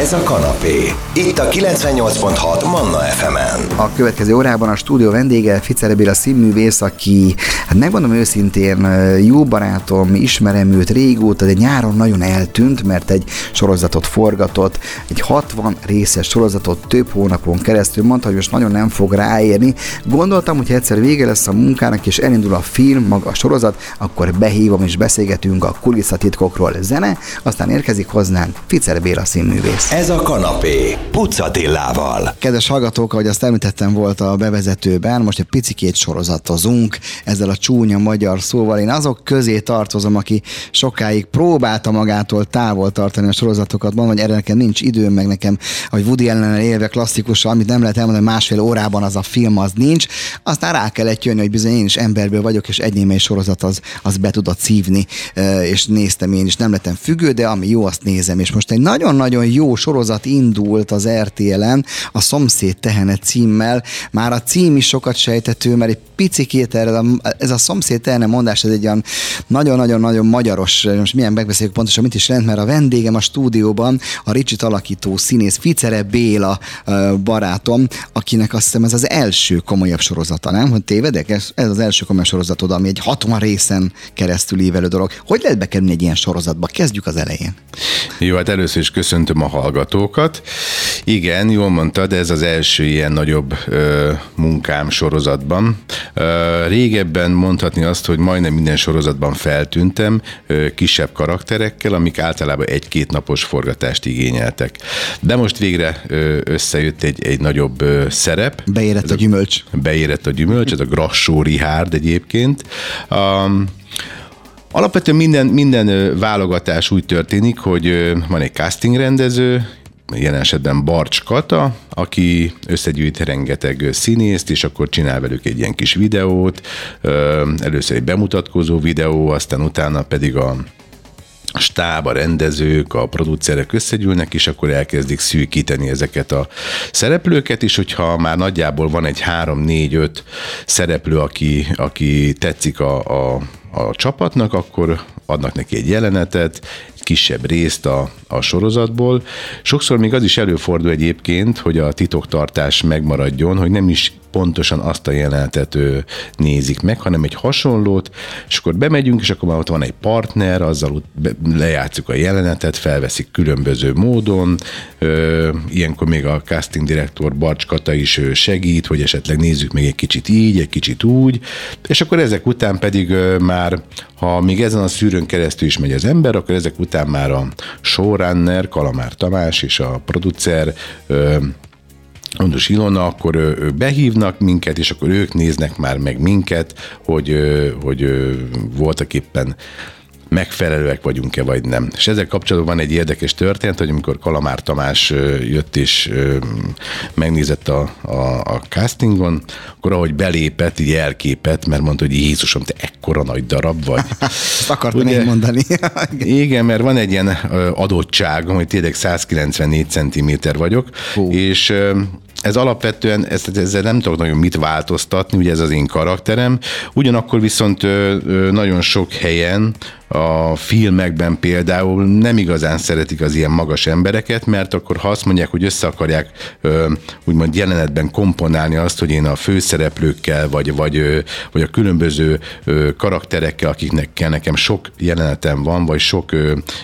Ez a Kanapé. Itt a 98.6 Manna FM-en. A következő órában a stúdió vendége Ficzere Béla színművész, aki, hát megmondom őszintén, jó barátom, ismerem őt régóta, de nyáron nagyon eltűnt, mert egy sorozatot forgatott, egy 60 részes sorozatot több hónapon keresztül, mondta, hogy most nagyon nem fog ráérni. Gondoltam, hogy egyszer vége lesz a munkának, és elindul a film, maga a sorozat, akkor behívom és beszélgetünk a kulisszatitkokról. Zene, aztán érkezik hozzánk Ficzere Béla színművész. Ez a Kanapé, Putz Attilával. Kedves hallgatók, ahogy azt említettem volt a bevezetőben, most egy picikét sorozatozunk ezzel a csúnya magyar szóval. Én azok közé tartozom, aki sokáig próbálta magától távol tartani a sorozatokat, mondom, hogy erre nekem nincs időm, meg nekem, ahogy Woody Allen-nel élve klasszikussal, amit nem lehet elmondani, másfél órában az a film, az nincs. Aztán rá kellett jönni, hogy bizony én is emberből vagyok, és egynémely sorozat az be tudott szívni, és néztem én is. Nem lettem függő, de ami jó, azt nézem. És most egy nagyon-nagyon jó sorozat indult az RTL-en, a Szomszéd Tehene címmel. Már a cím is sokat sejtető, mert egy picikét erre, ez a Szomszéd Tehene mondás, ez egy olyan nagyon-nagyon-nagyon magyaros, most milyen megbeszéljük pontosan, mit is jelent, mert a vendégem a stúdióban a Ricsit alakító színész Ficzere Béla barátom, akinek azt hiszem ez az első komolyabb sorozata, nem? Hogy tévedek? Ez az első komolyabb sorozatod, ami egy 60 részen keresztül ívelő dolog. Hogy lehet bekerülni egy ilyen sorozatba? Kezdjük az elején. Jó, hát először is köszöntöm a hallgatókat. Igen, jól mondtad, ez az első ilyen nagyobb munkám sorozatban. Régebben mondhatni azt, hogy majdnem minden sorozatban feltűntem kisebb karakterekkel, amik általában egy-két napos forgatást igényeltek. De most végre összejött egy nagyobb szerep. Beérett a gyümölcs. Beérett a gyümölcs, ez a Grassó Richárd egyébként. Alapvetően minden válogatás úgy történik, hogy van egy casting rendező, jelen esetben Barcs Kata, aki összegyűjt rengeteg színészt, és akkor csinál velük egy ilyen kis videót, először egy bemutatkozó videó, aztán utána pedig a stáb, a rendezők, a producerek összegyűlnek, és akkor elkezdik szűkíteni ezeket a szereplőket, és hogyha már nagyjából van egy 3-4-5 szereplő, aki tetszik a csapatnak, akkor adnak neki egy jelenetet, egy kisebb részt a sorozatból. Sokszor még az is előfordul egyébként, hogy a titoktartás megmaradjon, hogy nem is pontosan azt a jelenetet nézik meg, hanem egy hasonlót, és akkor bemegyünk, és akkor már ott van egy partner, azzal lejátszuk a jelenetet, felveszik különböző módon, ilyenkor még a casting direktor Barcs Kata is segít, hogy esetleg nézzük még egy kicsit így, egy kicsit úgy, és akkor ezek után pedig már, ha még ezen a szűrőn keresztül is megy az ember, akkor ezek után már a showrunner, Kalamár Tamás és a producer Gondos Ilona, akkor ők behívnak minket, és akkor ők néznek már meg minket, hogy voltak éppen megfelelőek vagyunk-e, vagy nem. És ezzel kapcsolatban van egy érdekes történet, hogy amikor Kalamár Tamás jött és megnézett a castingon, akkor ahogy belépett, így elképett, mert mondta, hogy Jézusom, te ekkora nagy darab vagy. Ezt akartam én mondani. Igen, mert van egy ilyen adottságom, hogy tényleg 194 cm vagyok, és ez alapvetően, ezzel nem tudok nagyon mit változtatni, ugye ez az én karakterem, ugyanakkor viszont nagyon sok helyen a filmekben például nem igazán szeretik az ilyen magas embereket, mert akkor ha azt mondják, hogy össze akarják úgymond jelenetben komponálni azt, hogy én a főszereplőkkel, vagy a különböző karakterekkel, akiknek kell nekem sok jelenetem van, vagy sok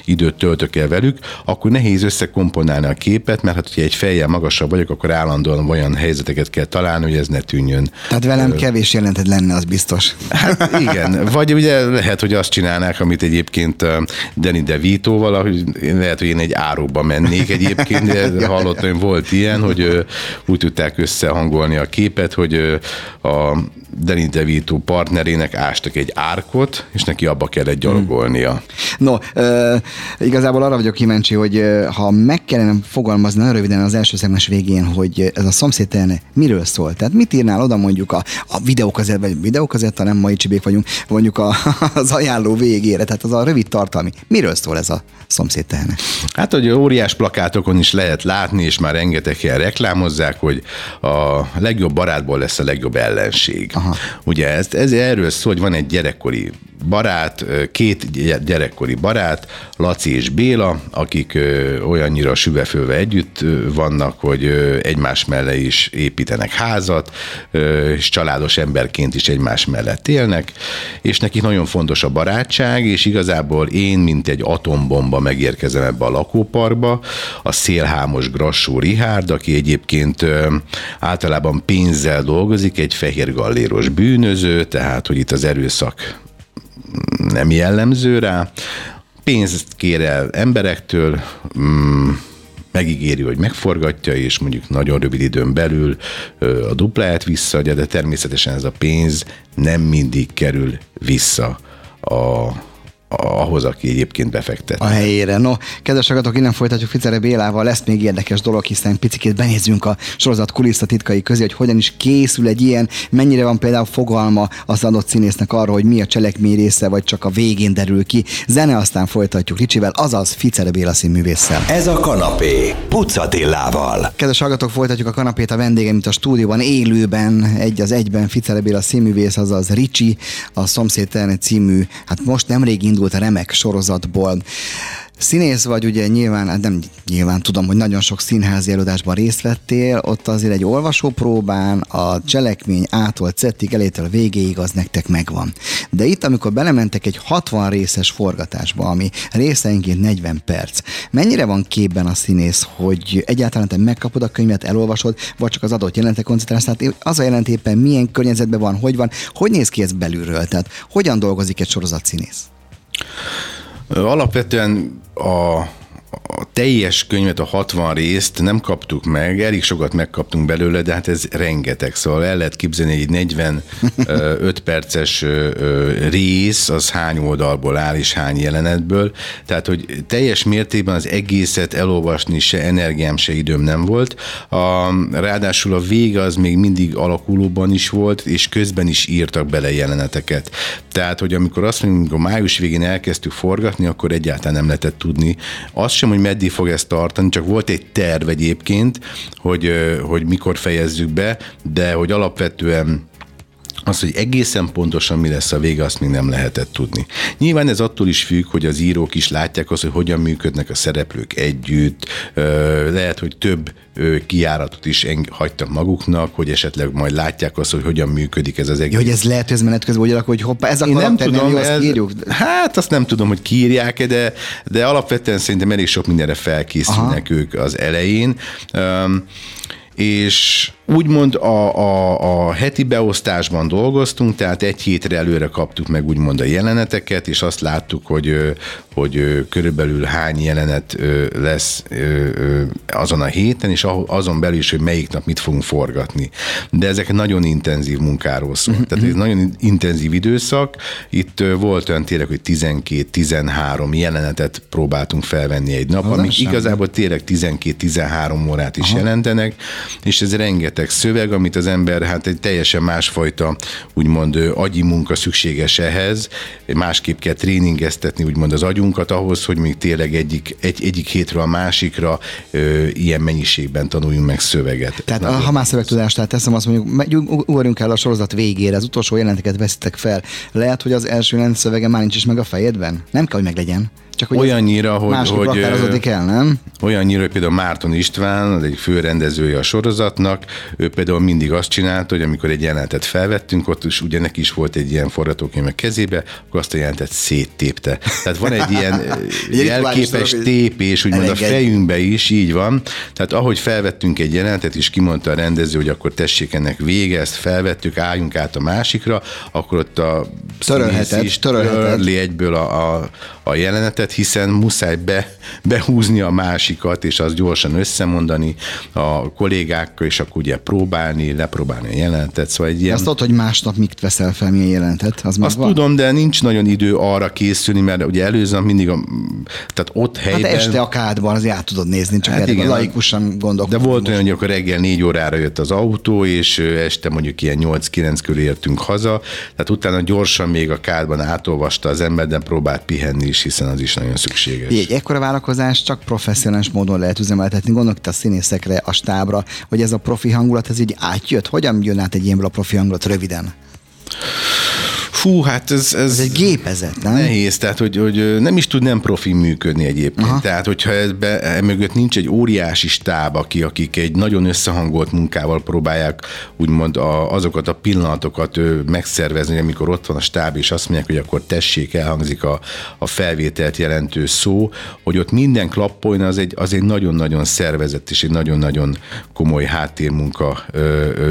időt töltök el velük, akkor nehéz összekomponálni a képet, mert hát, hogyha egy fejjel magasabb vagyok, akkor állandóan olyan helyzeteket kell találni, hogy ez ne tűnjön. Tehát velem kevés jeleneted lenne, az biztos. Hát igen, vagy ugye lehet, hogy azt csinálnák, amit egyébként Danny DeVito-val, hogy lehet, hogy én egy áróba mennék egyébként, de hallottam, hogy volt ilyen, hogy úgy tudták összehangolni a képet, hogy a Danny DeVito partnerének ástak egy árkot, és neki abba kellett gyalogolnia. No, igazából arra vagyok kíváncsi, hogy ha meg kellene fogalmazni nagyon röviden az első szegmens végén, hogy ez a Szomszéd Tehene miről szól? Tehát mit írnál oda mondjuk a videókazetta, nem mai csibék vagyunk, mondjuk az ajánló végére, tehát az a rövid tartalmi. Miről szól ez a Szomszéd Tehene? Hát, hogy óriás plakátokon is lehet látni, és már rengeteg helyen reklámozzák, hogy a legjobb barátból lesz a legjobb ellenség. Aha. Ugye ez erről szól, hogy van egy gyerekkori barát, két gyerekkori barát, Laci és Béla, akik olyannyira süvefölve együtt vannak, hogy egymás mellé is építenek házat, és családos emberként is egymás mellett élnek, és nekik nagyon fontos a barátság, és igazából én, mint egy atombomba megérkezem ebbe a lakóparkba, a szélhámos Grassó Richárd, aki egyébként általában pénzzel dolgozik, egy fehér galléros bűnöző, tehát, hogy itt az erőszak nem jellemző rá. Pénzt kér el emberektől, megígéri, hogy megforgatja, és mondjuk nagyon rövid időn belül a dupláját visszaadja, de természetesen ez a pénz nem mindig kerül vissza ahhoz, aki egyébként befektet. A helyére. No, kedves hallgatók, innen folytatjuk Ficzere Bélával, lesz még érdekes dolog, hiszen picikét benézzünk a sorozat kulisszatitkai közé, hogy hogyan is készül egy ilyen, mennyire van például fogalma az adott színésznek arra, hogy mi a cselekmény része, vagy csak a végén derül ki. Zene, aztán folytatjuk Ricsivel, azaz Ficzere Béla színművésszel. Ez a Kanapé, Putz Attilával. Kedves hallgatók, folytatjuk a Kanapét, a vendégem itt a stúdióban élőben, egy az egyben Ficzere Béla színművész, azaz Ricsi, a Szomszéd Tehene című, hát most nemrég indult a remek sorozatból. Színész vagy, ugye nyilván, nem nyilván, tudom, hogy nagyon sok színházi előadásban részt vettél, ott azért egy olvasópróbán a cselekmény ától Z-ig, elétől végéig az nektek megvan. De itt, amikor belementek egy 60 részes forgatásba, ami részeinként 40 perc, mennyire van képben a színész, hogy egyáltalán te megkapod a könyvet, elolvasod, vagy csak az adott jelentre koncentrálsz? Tehát az a jelent éppen milyen környezetben van, hogy néz ki ez belülről? Tehát hogyan dolgozik egy sorozatszínész? Alapvetően a teljes könyvet, a 60 részt nem kaptuk meg, elég sokat megkaptunk belőle, de hát ez rengeteg, szóval el lehet képzelni, egy 45 perces rész, az hány oldalból áll és hány jelenetből, tehát hogy teljes mértékben az egészet elolvasni se energiám, se időm nem volt. Ráadásul a vége az még mindig alakulóban is volt, és közben is írtak bele jeleneteket. Tehát, hogy amikor azt mondjuk, a május végén elkezdtük forgatni, akkor egyáltalán nem lehetett tudni azt sem, hogy meddig fog ezt tartani, csak volt egy terv egyébként, hogy mikor fejezzük be, de hogy alapvetően az, hogy egészen pontosan mi lesz a vége, azt még nem lehetett tudni. Nyilván ez attól is függ, hogy az írók is látják azt, hogy hogyan működnek a szereplők együtt, lehet, hogy több kijáratot is hagytak maguknak, hogy esetleg majd látják azt, hogy hogyan működik ez az egész. Ja, hogy ez lehet, hogy ez menet közben úgy alakul, hogy hoppá, ez a karakter, nem jó, azt írjuk. Hát azt nem tudom, hogy kiírják-e, de alapvetően szerintem elég sok mindenre felkészülnek ők az elején. És úgymond a heti beosztásban dolgoztunk, tehát egy hétre előre kaptuk meg úgymond a jeleneteket, és azt láttuk, hogy körülbelül hány jelenet lesz azon a héten, és azon belül is, hogy melyik nap mit fogunk forgatni. De ezek nagyon intenzív munkáról szól. Tehát ez nagyon intenzív időszak. Itt volt olyan tényleg, hogy 12-13 jelenetet próbáltunk felvenni egy nap, amik igazából tényleg 12-13 órát is jelentenek, és ez rengeteg szöveg, amit az ember, hát egy teljesen másfajta, úgymond agyi munka szükséges ehhez, másképp kell tréningeztetni úgymond az agyunkat ahhoz, hogy még tényleg egyik hétről a másikra ilyen mennyiségben tanuljunk meg szöveget. Tehát ha már szövegtudást teszem, azt mondjuk, ugorjunk el a sorozat végére, az utolsó jelenteket veszitek fel. Lehet, hogy az első jelent szövege már nincs is meg a fejedben? Nem kell, hogy meglegyen. Csak hogy olyannyira, hogy például Márton István, az egyik főrendezője a sorozatnak, ő például mindig azt csinálta, hogy amikor egy jelenetet felvettünk, ott is ugye neki is volt egy ilyen forgatókönyv a kezébe, akkor azt a jelentet széttépte. Tehát van egy ilyen jelképes tépés, úgymond a fejünkbe is, így van. Tehát ahogy felvettünk egy jelenetet, és kimondta a rendező, hogy akkor tessék ennek vége, ezt felvettük, álljunk át a másikra, akkor ott a színész is törli egyből a jelenetet, hiszen muszáj behúzni a másikat, és azt gyorsan összemondani a kollégákkal, és akkor ugye lepróbálni a jelenetet. Szóval egy ilyen... Azt tudod, hogy másnap mit veszel fel, milyen jelenetet? Azt van? Tudom, de nincs nagyon idő arra készülni, mert ugye előző mindig tehát ott helyben... Hát este a kádban azért át tudod nézni, csak hát igen, laikusan gondolkodni. De volt olyan, hogy akkor reggel 4 órára jött az autó, és este mondjuk ilyen 8-9 körül értünk haza, tehát utána gyorsan még a kádban átolvasta az ember, de próbált pihenni is, hiszen az is nagyon szükséges. Egy ekkora vállalkozás csak professzionális módon lehet üzemeltetni. Gondolok itt a színészekre, a stábra, hogy ez a profi hangulat, ez így átjött. Hogyan jön át egy ilyenből a profi hangulat röviden? Fú, hát ez egy gépezet, nem? Nehéz, tehát hogy nem is tud nem profi működni egyébként. Aha. Tehát, hogyha emögött nincs egy óriási stáb, akik egy nagyon összehangolt munkával próbálják úgymond azokat a pillanatokat megszervezni, amikor ott van a stáb, és azt mondják, hogy akkor tessék, elhangzik a felvételt jelentő szó, hogy ott minden klappolna, az egy nagyon-nagyon szervezett és egy nagyon-nagyon komoly háttérmunka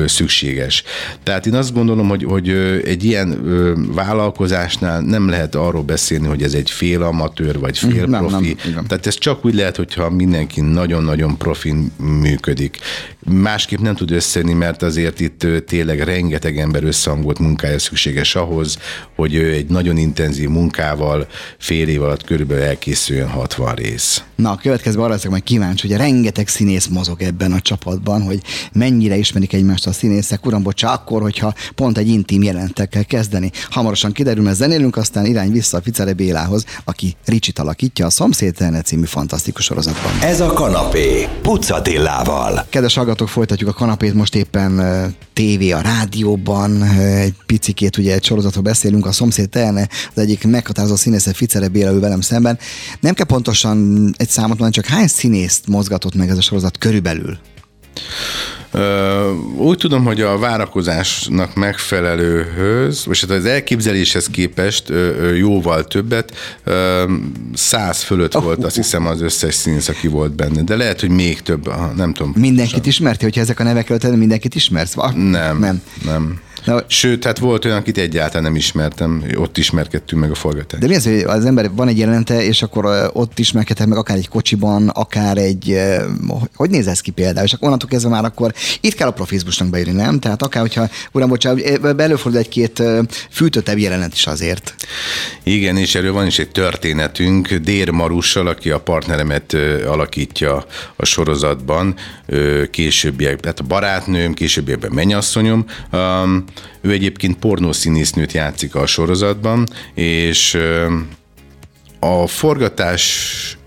szükséges. Tehát én azt gondolom, hogy egy ilyen vállalkozásnál nem lehet arról beszélni, hogy ez egy fél amatőr vagy fél profi. Nem. Tehát ez csak úgy lehet, hogyha mindenki nagyon-nagyon profin működik. Másképp nem tud összejönni, mert azért itt tényleg rengeteg ember összehangolt munkája szükséges ahhoz, hogy egy nagyon intenzív munkával fél év alatt körülbelül elkészüljön 60 rész. Na, a következő arra leszek majd kíváncsi, hogy rengeteg színész mozog ebben a csapatban, hogy mennyire ismerik egymást a színészek, uram, bocsá, akkor, hogyha pont egy intim jelentekkel kezdeni. Hamarosan kiderül, mert zenélünk, aztán irány vissza a Ficzere Bélához, aki Ricsit alakítja a Szomszéd Tehene című fantasztikus sorozatban. Ez a Kanapé, Putz Attilával. Kedves hallgatók, folytatjuk a Kanapét, most éppen tévé, a rádióban, egy picikét ugye egy sorozatról beszélünk, a Szomszéd Tehene, az egyik meghatározó színésze Ficzere Béla ül velem szemben. Nem kell pontosan egy számot mondani, csak hány színészt mozgatott meg ez a sorozat körülbelül? Úgy tudom, hogy a várakozásnak megfelelőhöz, és az elképzeléshez képest jóval többet, 100 fölött volt, azt hiszem, az összes színész, aki volt benne. De lehet, hogy még több, nem tudom. Mindenkit ismerti, hogyha ezek a nevek előtt, mindenkit ismersz? Nem. Sőt, hát volt olyan, akit egyáltalán nem ismertem, ott ismerkedtünk meg a forgatás. De mi az, hogy az ember van egy jelenete, és akkor ott ismerkedhet meg akár egy kocsiban, akár egy... Hogy néz ez ki például? És akkor onnantól kezdve már akkor itt kell a profizmusnak beírni, nem? Tehát akár, hogyha, uram, bocsánat, előfordul egy-két fűtöttebb jelenet is azért. Igen, és erről van is egy történetünk. Dér Marussal, aki a partneremet alakítja a sorozatban, későbbiekben, hát a barátnőm, későbbiekben mennyasszonyom, ő egyébként pornószínésznőt játszik a sorozatban, és a forgatás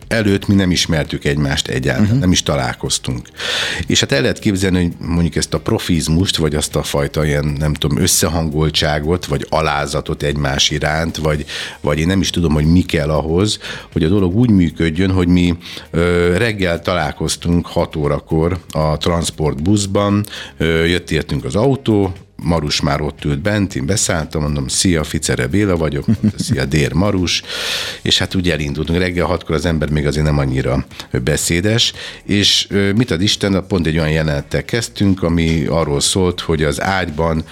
előtt mi nem ismertük egymást egyáltalán, nem is találkoztunk. És hát el lehet képzelni, hogy mondjuk ezt a profizmust, vagy azt a fajta ilyen, nem tudom, összehangoltságot, vagy alázatot egymás iránt, vagy én nem is tudom, hogy mi kell ahhoz, hogy a dolog úgy működjön, hogy mi reggel találkoztunk 6 órakor a transportbuszban, jött értünk az autó, Marus már ott ült bent, én beszálltam, mondom, szia, Ficzere Béla vagyok, szia, Dér Marus, és hát úgy elindultunk. Reggel 6-kor az ember még azért nem annyira beszédes, és mit ad Isten, pont egy olyan jelenettel kezdtünk, ami arról szólt, hogy az ágyban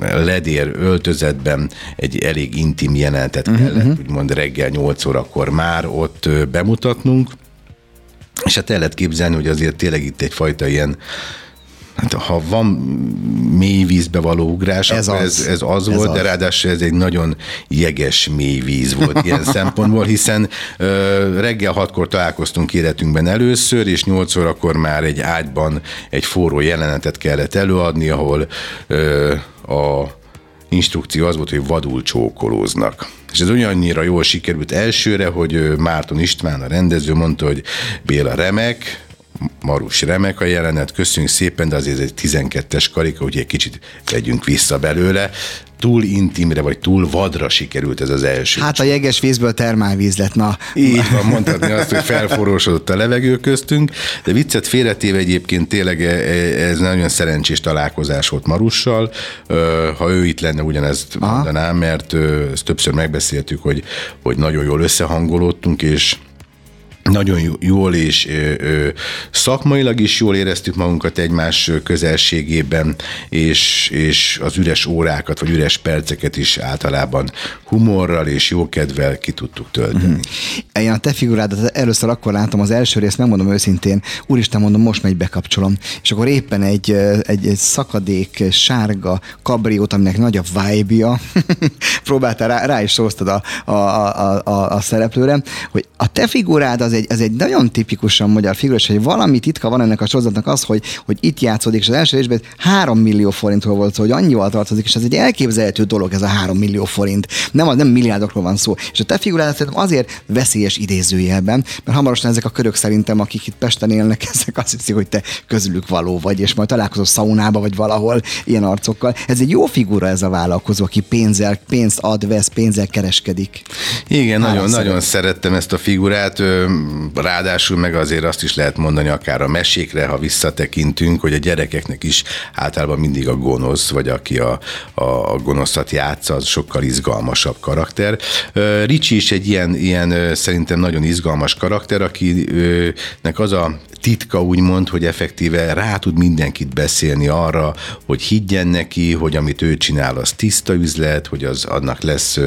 ledér öltözetben egy elég intim jelenetet kellett, úgymond reggel 8 órakor már ott bemutatnunk, és hát el lehet képzelni, hogy azért tényleg itt egyfajta ilyen, hát ha van mély vízbe való ugrás, ez az volt, de ráadásul ez egy nagyon jeges mély víz volt ilyen szempontból, hiszen reggel 6-kor találkoztunk életünkben először, és 8 órakor már egy ágyban egy forró jelenetet kellett előadni, ahol a instrukció az volt, hogy vadul csókolóznak. És ez olyannyira jól sikerült elsőre, hogy Márton István, a rendező mondta, hogy Béla remek, Marus remek a jelenet, köszönjük szépen, de azért egy 12-es karika, úgyhogy egy kicsit vegyünk vissza belőle. Túl intimre, vagy túl vadra sikerült ez az első. Hát a jeges vízből termálvíz lett, na. Így van, mondhatni azt, hogy felforrósodott a levegő köztünk, de viccet félretéve egyébként tényleg ez nagyon szerencsés találkozás volt Marussal. Ha ő itt lenne, ugyanezt mondanám, mert ezt többször megbeszéltük, hogy nagyon jól összehangolódtunk, és nagyon jól és szakmailag is jól éreztük magunkat egymás közelségében, és az üres órákat, vagy üres perceket is általában humorral és jókedvel ki tudtuk tölteni. Ilyen a te figurádat először akkor láttam az első részt, megmondom őszintén, úristen, mondom, most megy, bekapcsolom. És akkor éppen egy szakadék, sárga kabriót, aminek nagy a vibe-ja, próbáltál, rá is szóztad a szereplőre, hogy a te figurád az az egy nagyon tipikusan magyar figura, és hogy valami titka van ennek a sorozatnak az, hogy itt játszódik, és az első részben 3 millió forintról volt szó, hogy annyival tartozik, és ez egy elképzelhető dolog, ez a 3 millió forint. Nem milliárdokról van szó. És a te figurádat szerintem azért veszélyes idézőjelben, mert hamarosan ezek a körök szerintem, akik itt Pesten élnek, ezek azt hiszik, hogy te közülük való vagy, és majd találkozol szaunába, vagy valahol ilyen arcokkal. Ez egy jó figura ez a vállalkozó, aki pénzt ad, vesz, pénzzel kereskedik. Igen, nagyon szerettem ezt a figurát, ráadásul meg azért azt is lehet mondani akár a mesékre, ha visszatekintünk, hogy a gyerekeknek is általában mindig a gonosz, vagy aki a gonoszat játsza, az sokkal izgalmasabb karakter. Ricsi is egy ilyen szerintem nagyon izgalmas karakter, akinek az a titka úgymond, hogy effektíve rá tud mindenkit beszélni arra, hogy higgyen neki, hogy amit ő csinál, az tiszta üzlet, hogy az annak lesz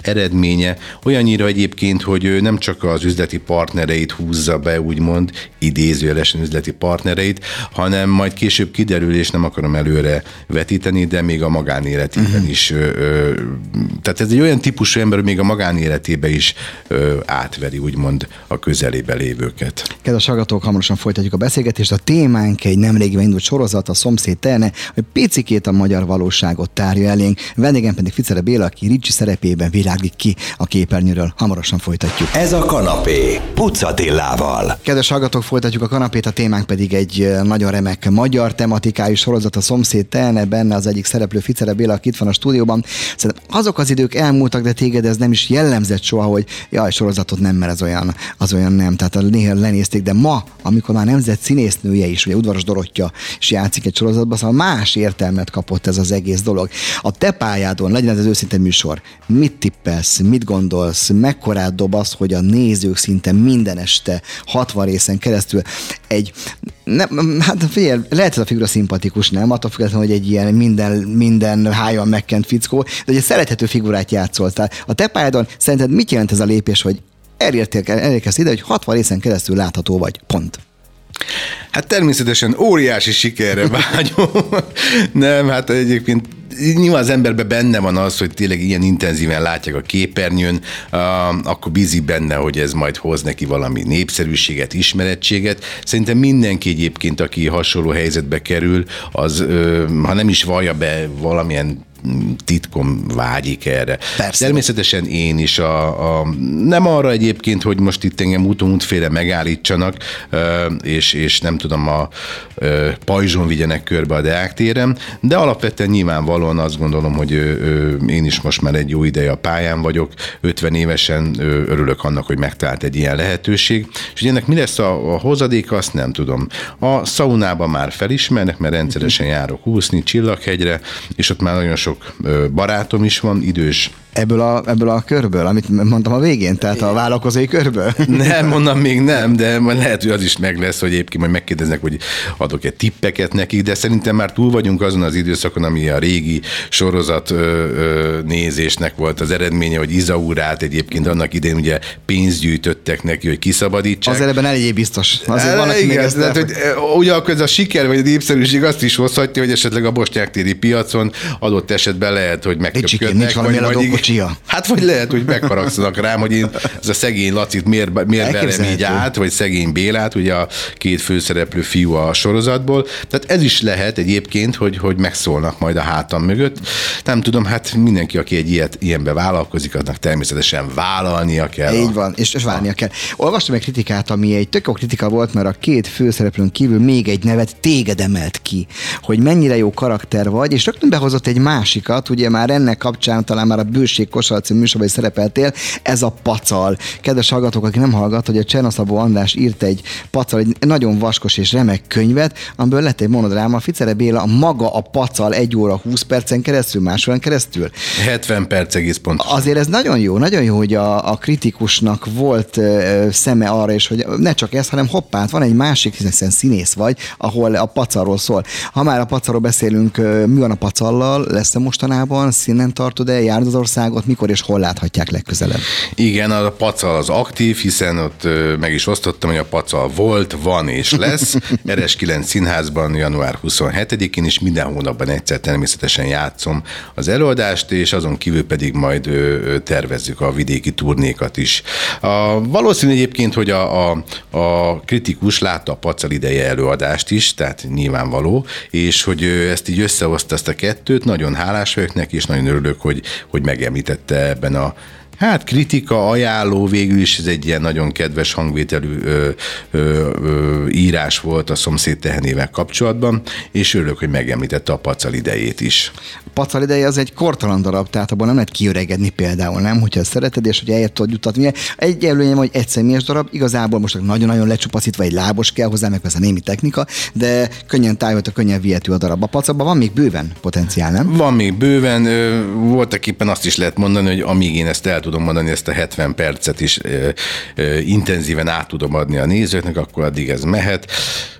eredménye. Olyannyira egyébként, hogy ő nem csak az üzleti partnereit húzza be, úgymond idézőjelesen üzleti partnereit, hanem majd később kiderül, és nem akarom előre vetíteni, de még a magánéletében is. Tehát ez egy olyan típusú ember, még a magánéletében is átveri, úgymond a közelébe lévőket. Kedves hallgatók, hamarosan folytatjuk a beszélgetést. A témánk egy nemrégiben indult sorozat, a Szomszéd Tehene, hogy picikét a magyar valóságot tárja elénk. Vendégem pedig Ficzere Béla, aki Ricsi szerepében világít ki a képernyőről. Hamarosan folytatjuk. Ez a Kanapé, Putz Attilával. Kedves hallgatók, folytatjuk a Kanapét, a témánk pedig egy nagyon remek magyar tematikájú sorozat, a Szomszéd Tehene, benne az egyik szereplő Ficzere Béla, aki itt van a stúdióban. Szerintem azok az idők elmúltak, de téged ez nem is jellemzett soha, hogy jaj, sorozatot nem, mert az olyan nem. Tehát néha lenézték, de ma, amikor már nemzet színésznője is, ugye Udvaros Dorottya is játszik egy sorozatban, szóval más értelmet kapott ez az egész dolog. A te pályádon, legyen ez az őszinte műsor, mit tippelsz, mit gondolsz, mekkorát dob az, hogy a nézők szinte minden este 60 részen keresztül egy, nem, hát figyelj, lehet ez a figura szimpatikus, nem? Attól függetlenül, hogy egy ilyen minden hájon megkent fickó, de ugye szerethető figurát játszoltál. A te pályádon szerinted mit jelent ez a lépés, hogy elérkezsz ide, hogy 60 részen keresztül látható vagy. Pont. Hát természetesen óriási sikerre vágyom. Nem, hát egyébként nyilván az emberben benne van az, hogy tényleg ilyen intenzíven látják a képernyőn, akkor bízi benne, hogy ez majd hoz neki valami népszerűséget, ismerettséget. Szerintem mindenki egyébként, aki hasonló helyzetbe kerül, az, ha nem is vallja be valamilyen titkom vágyik erre. Persze. Természetesen én is. Nem arra egyébként, hogy most itt engem úton-útféle megállítsanak, és nem tudom, a pajzson vigyenek körbe a Deák téren, de alapvetően nyilvánvalóan azt gondolom, hogy én is most már egy jó ideje a pályán vagyok, 50 évesen örülök annak, hogy megtalált egy ilyen lehetőség, és hogy ennek mi lesz a hozadéka, azt nem tudom. A szaunában már felismernek, mert rendszeresen járok úszni Csillaghegyre, és ott már nagyon sok barátom is van, idős. Ebből a körből, amit mondtam a végén, tehát a vállalkozói körből? Nem, mondom még nem, de lehet, hogy az is meg lesz, hogy éppként majd megkérdeznek, hogy adok-e tippeket nekik, de szerintem már túl vagyunk azon az időszakon, ami a régi sorozat nézésnek volt az eredménye, hogy Izaurát egyébként annak idején ugye pénzt gyűjtöttek neki, hogy kiszabadítsák. Azért ebben elég biztos. Azért van, igen, tehát hogy ugye akkor ez a siker vagy a népszerűség azt is hozhatja, hogy esetleg a bosnyák téri piacon adott esetben lehet, hogy megköpködnek, vagy Csia. Hát vagy lehet, hogy megharagszanak rám, hogy én ez a szegény Lacit miért velem így át, vagy szegény Bélát, ugye a két főszereplő fiú a sorozatból. Tehát ez is lehet egyébként, hogy megszólnak majd a hátam mögött. Nem tudom, hát mindenki, aki egy ilyenbe vállalkozik, aznak természetesen vállalnia kell. Így van, és várnia kell. Olvastam egy kritikát, ami egy tök jó kritika volt, mert a két főszereplőn kívül még egy nevet téged emelt ki, hogy mennyire jó karakter vagy, és rögtön behozott egy másikat, ugye már ennek kapcsán talán már a Kosarac című műsorban is szerepeltél, ez a Pacal. Kedves hallgatók, aki nem hallgat, hogy a Csernaszabó András írt egy Pacal, egy nagyon vaskos és remek könyvet, amiből lett egy monodráma, Ficzere Béla, maga a Pacal 1 óra 20 percen keresztül, másfélen keresztül. 70 perc egész pontosan. Azért ez nagyon jó, hogy a kritikusnak volt szeme arra is, hogy ne csak ez, hanem hoppát, van egy másik, hiszen színész vagy, ahol a Pacalról szól. Ha már a Pacalról beszélünk, mi van a Pacallal? Lesz-e mostanában? Színen tartod-e? Járd az ország? országot mikor és hol láthatják legközelebb? Igen, a Pacal az aktív, hiszen ott meg is osztottam, hogy a Pacal volt, van és lesz. RS9 színházban január 27-én is minden hónapban egyszer természetesen játszom az előadást, és azon kívül pedig majd tervezzük a vidéki turnékat is. Valószínű egyébként, hogy a kritikus látta a Pacal ideje előadást is, tehát nyilvánvaló, és hogy ezt így összehozta ezt a kettőt, nagyon hálás vagyok neki, és nagyon örülök, hogy megemlítette ebben a kritika, ajánló, végül is ez egy ilyen nagyon kedves hangvételű írás volt a Szomszéd Tehenével kapcsolatban, és örülök, hogy megemlítette a Pacal idejét is. A Pacal ideje az egy kortalan darab, tehát abban nem lehet kiöregedni például, nem, hogyha szereted, és hogy eljött tudod jutatni. Egy előnyem, hogy egy személyes darab, igazából most nagyon-nagyon lecsupaszítva, egy lábos kell hozzá, meg persze némi technika, de könnyen tájolható, könnyen vihető a darab. A Pacalban van még bőven potenciál, nem? Van még bőven, voltak éppen azt is lehet mondani, hogy amíg én ezt el tudom mondani, ezt a 70 percet is intenzíven át tudom adni a nézőknek, akkor addig ez mehet.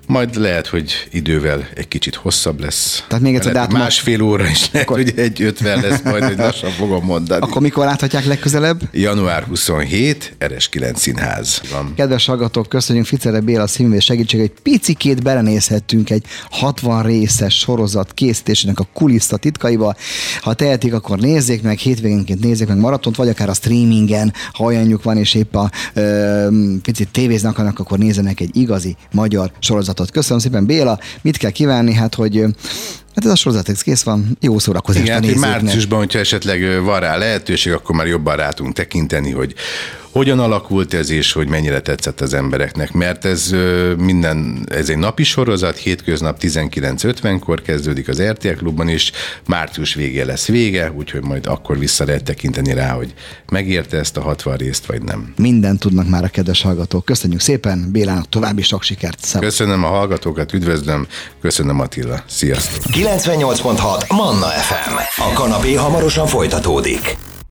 Majd lehet, hogy idővel egy kicsit hosszabb lesz. Tehát még egyszer dátumot... Másfél óra is lehet, akkor... hogy 1:50 lesz majd, hogy lassan fogom mondani. Akkor mikor láthatják legközelebb? Január 27, RS9 színház. Van. Kedves hallgatók, köszönjük Ficzere Béla színművész segítségét, hogy picikét belenézhettünk egy 60 részes sorozat készítésének a kulissza titkaiba. Ha tehetik, akkor nézzék meg, hétvégénként nézzék meg maratont, vagy akár a streamingen, ha olyanjuk van, és épp a picit tévézni akarnak, akkor nézzenek egy igazi magyar sorozatot. Köszönöm szépen, Béla. Mit kell kívánni? Hát ez a sorozat kész van, jó szórakozást a nézőknek. Márciusban, hogyha esetleg van rá lehetőség, akkor már jobban rá tudunk tekinteni, hogy hogyan alakult ez, és hogy mennyire tetszett az embereknek, mert ez egy napi sorozat, hétköznap 19:50-kor kezdődik az RTL Klubban, és március végén lesz vége, úgyhogy majd akkor vissza lehet tekinteni rá, hogy megérte ezt a 60 részt, vagy nem. Mindent tudnak már a kedves hallgatók. Köszönjük szépen, Bélának további sok sikert. Szabad. Köszönöm a hallgatókat, üdvözlöm, köszönöm Attila, sziasztok! 98.6 Manna FM. A Kanapé hamarosan folytatódik.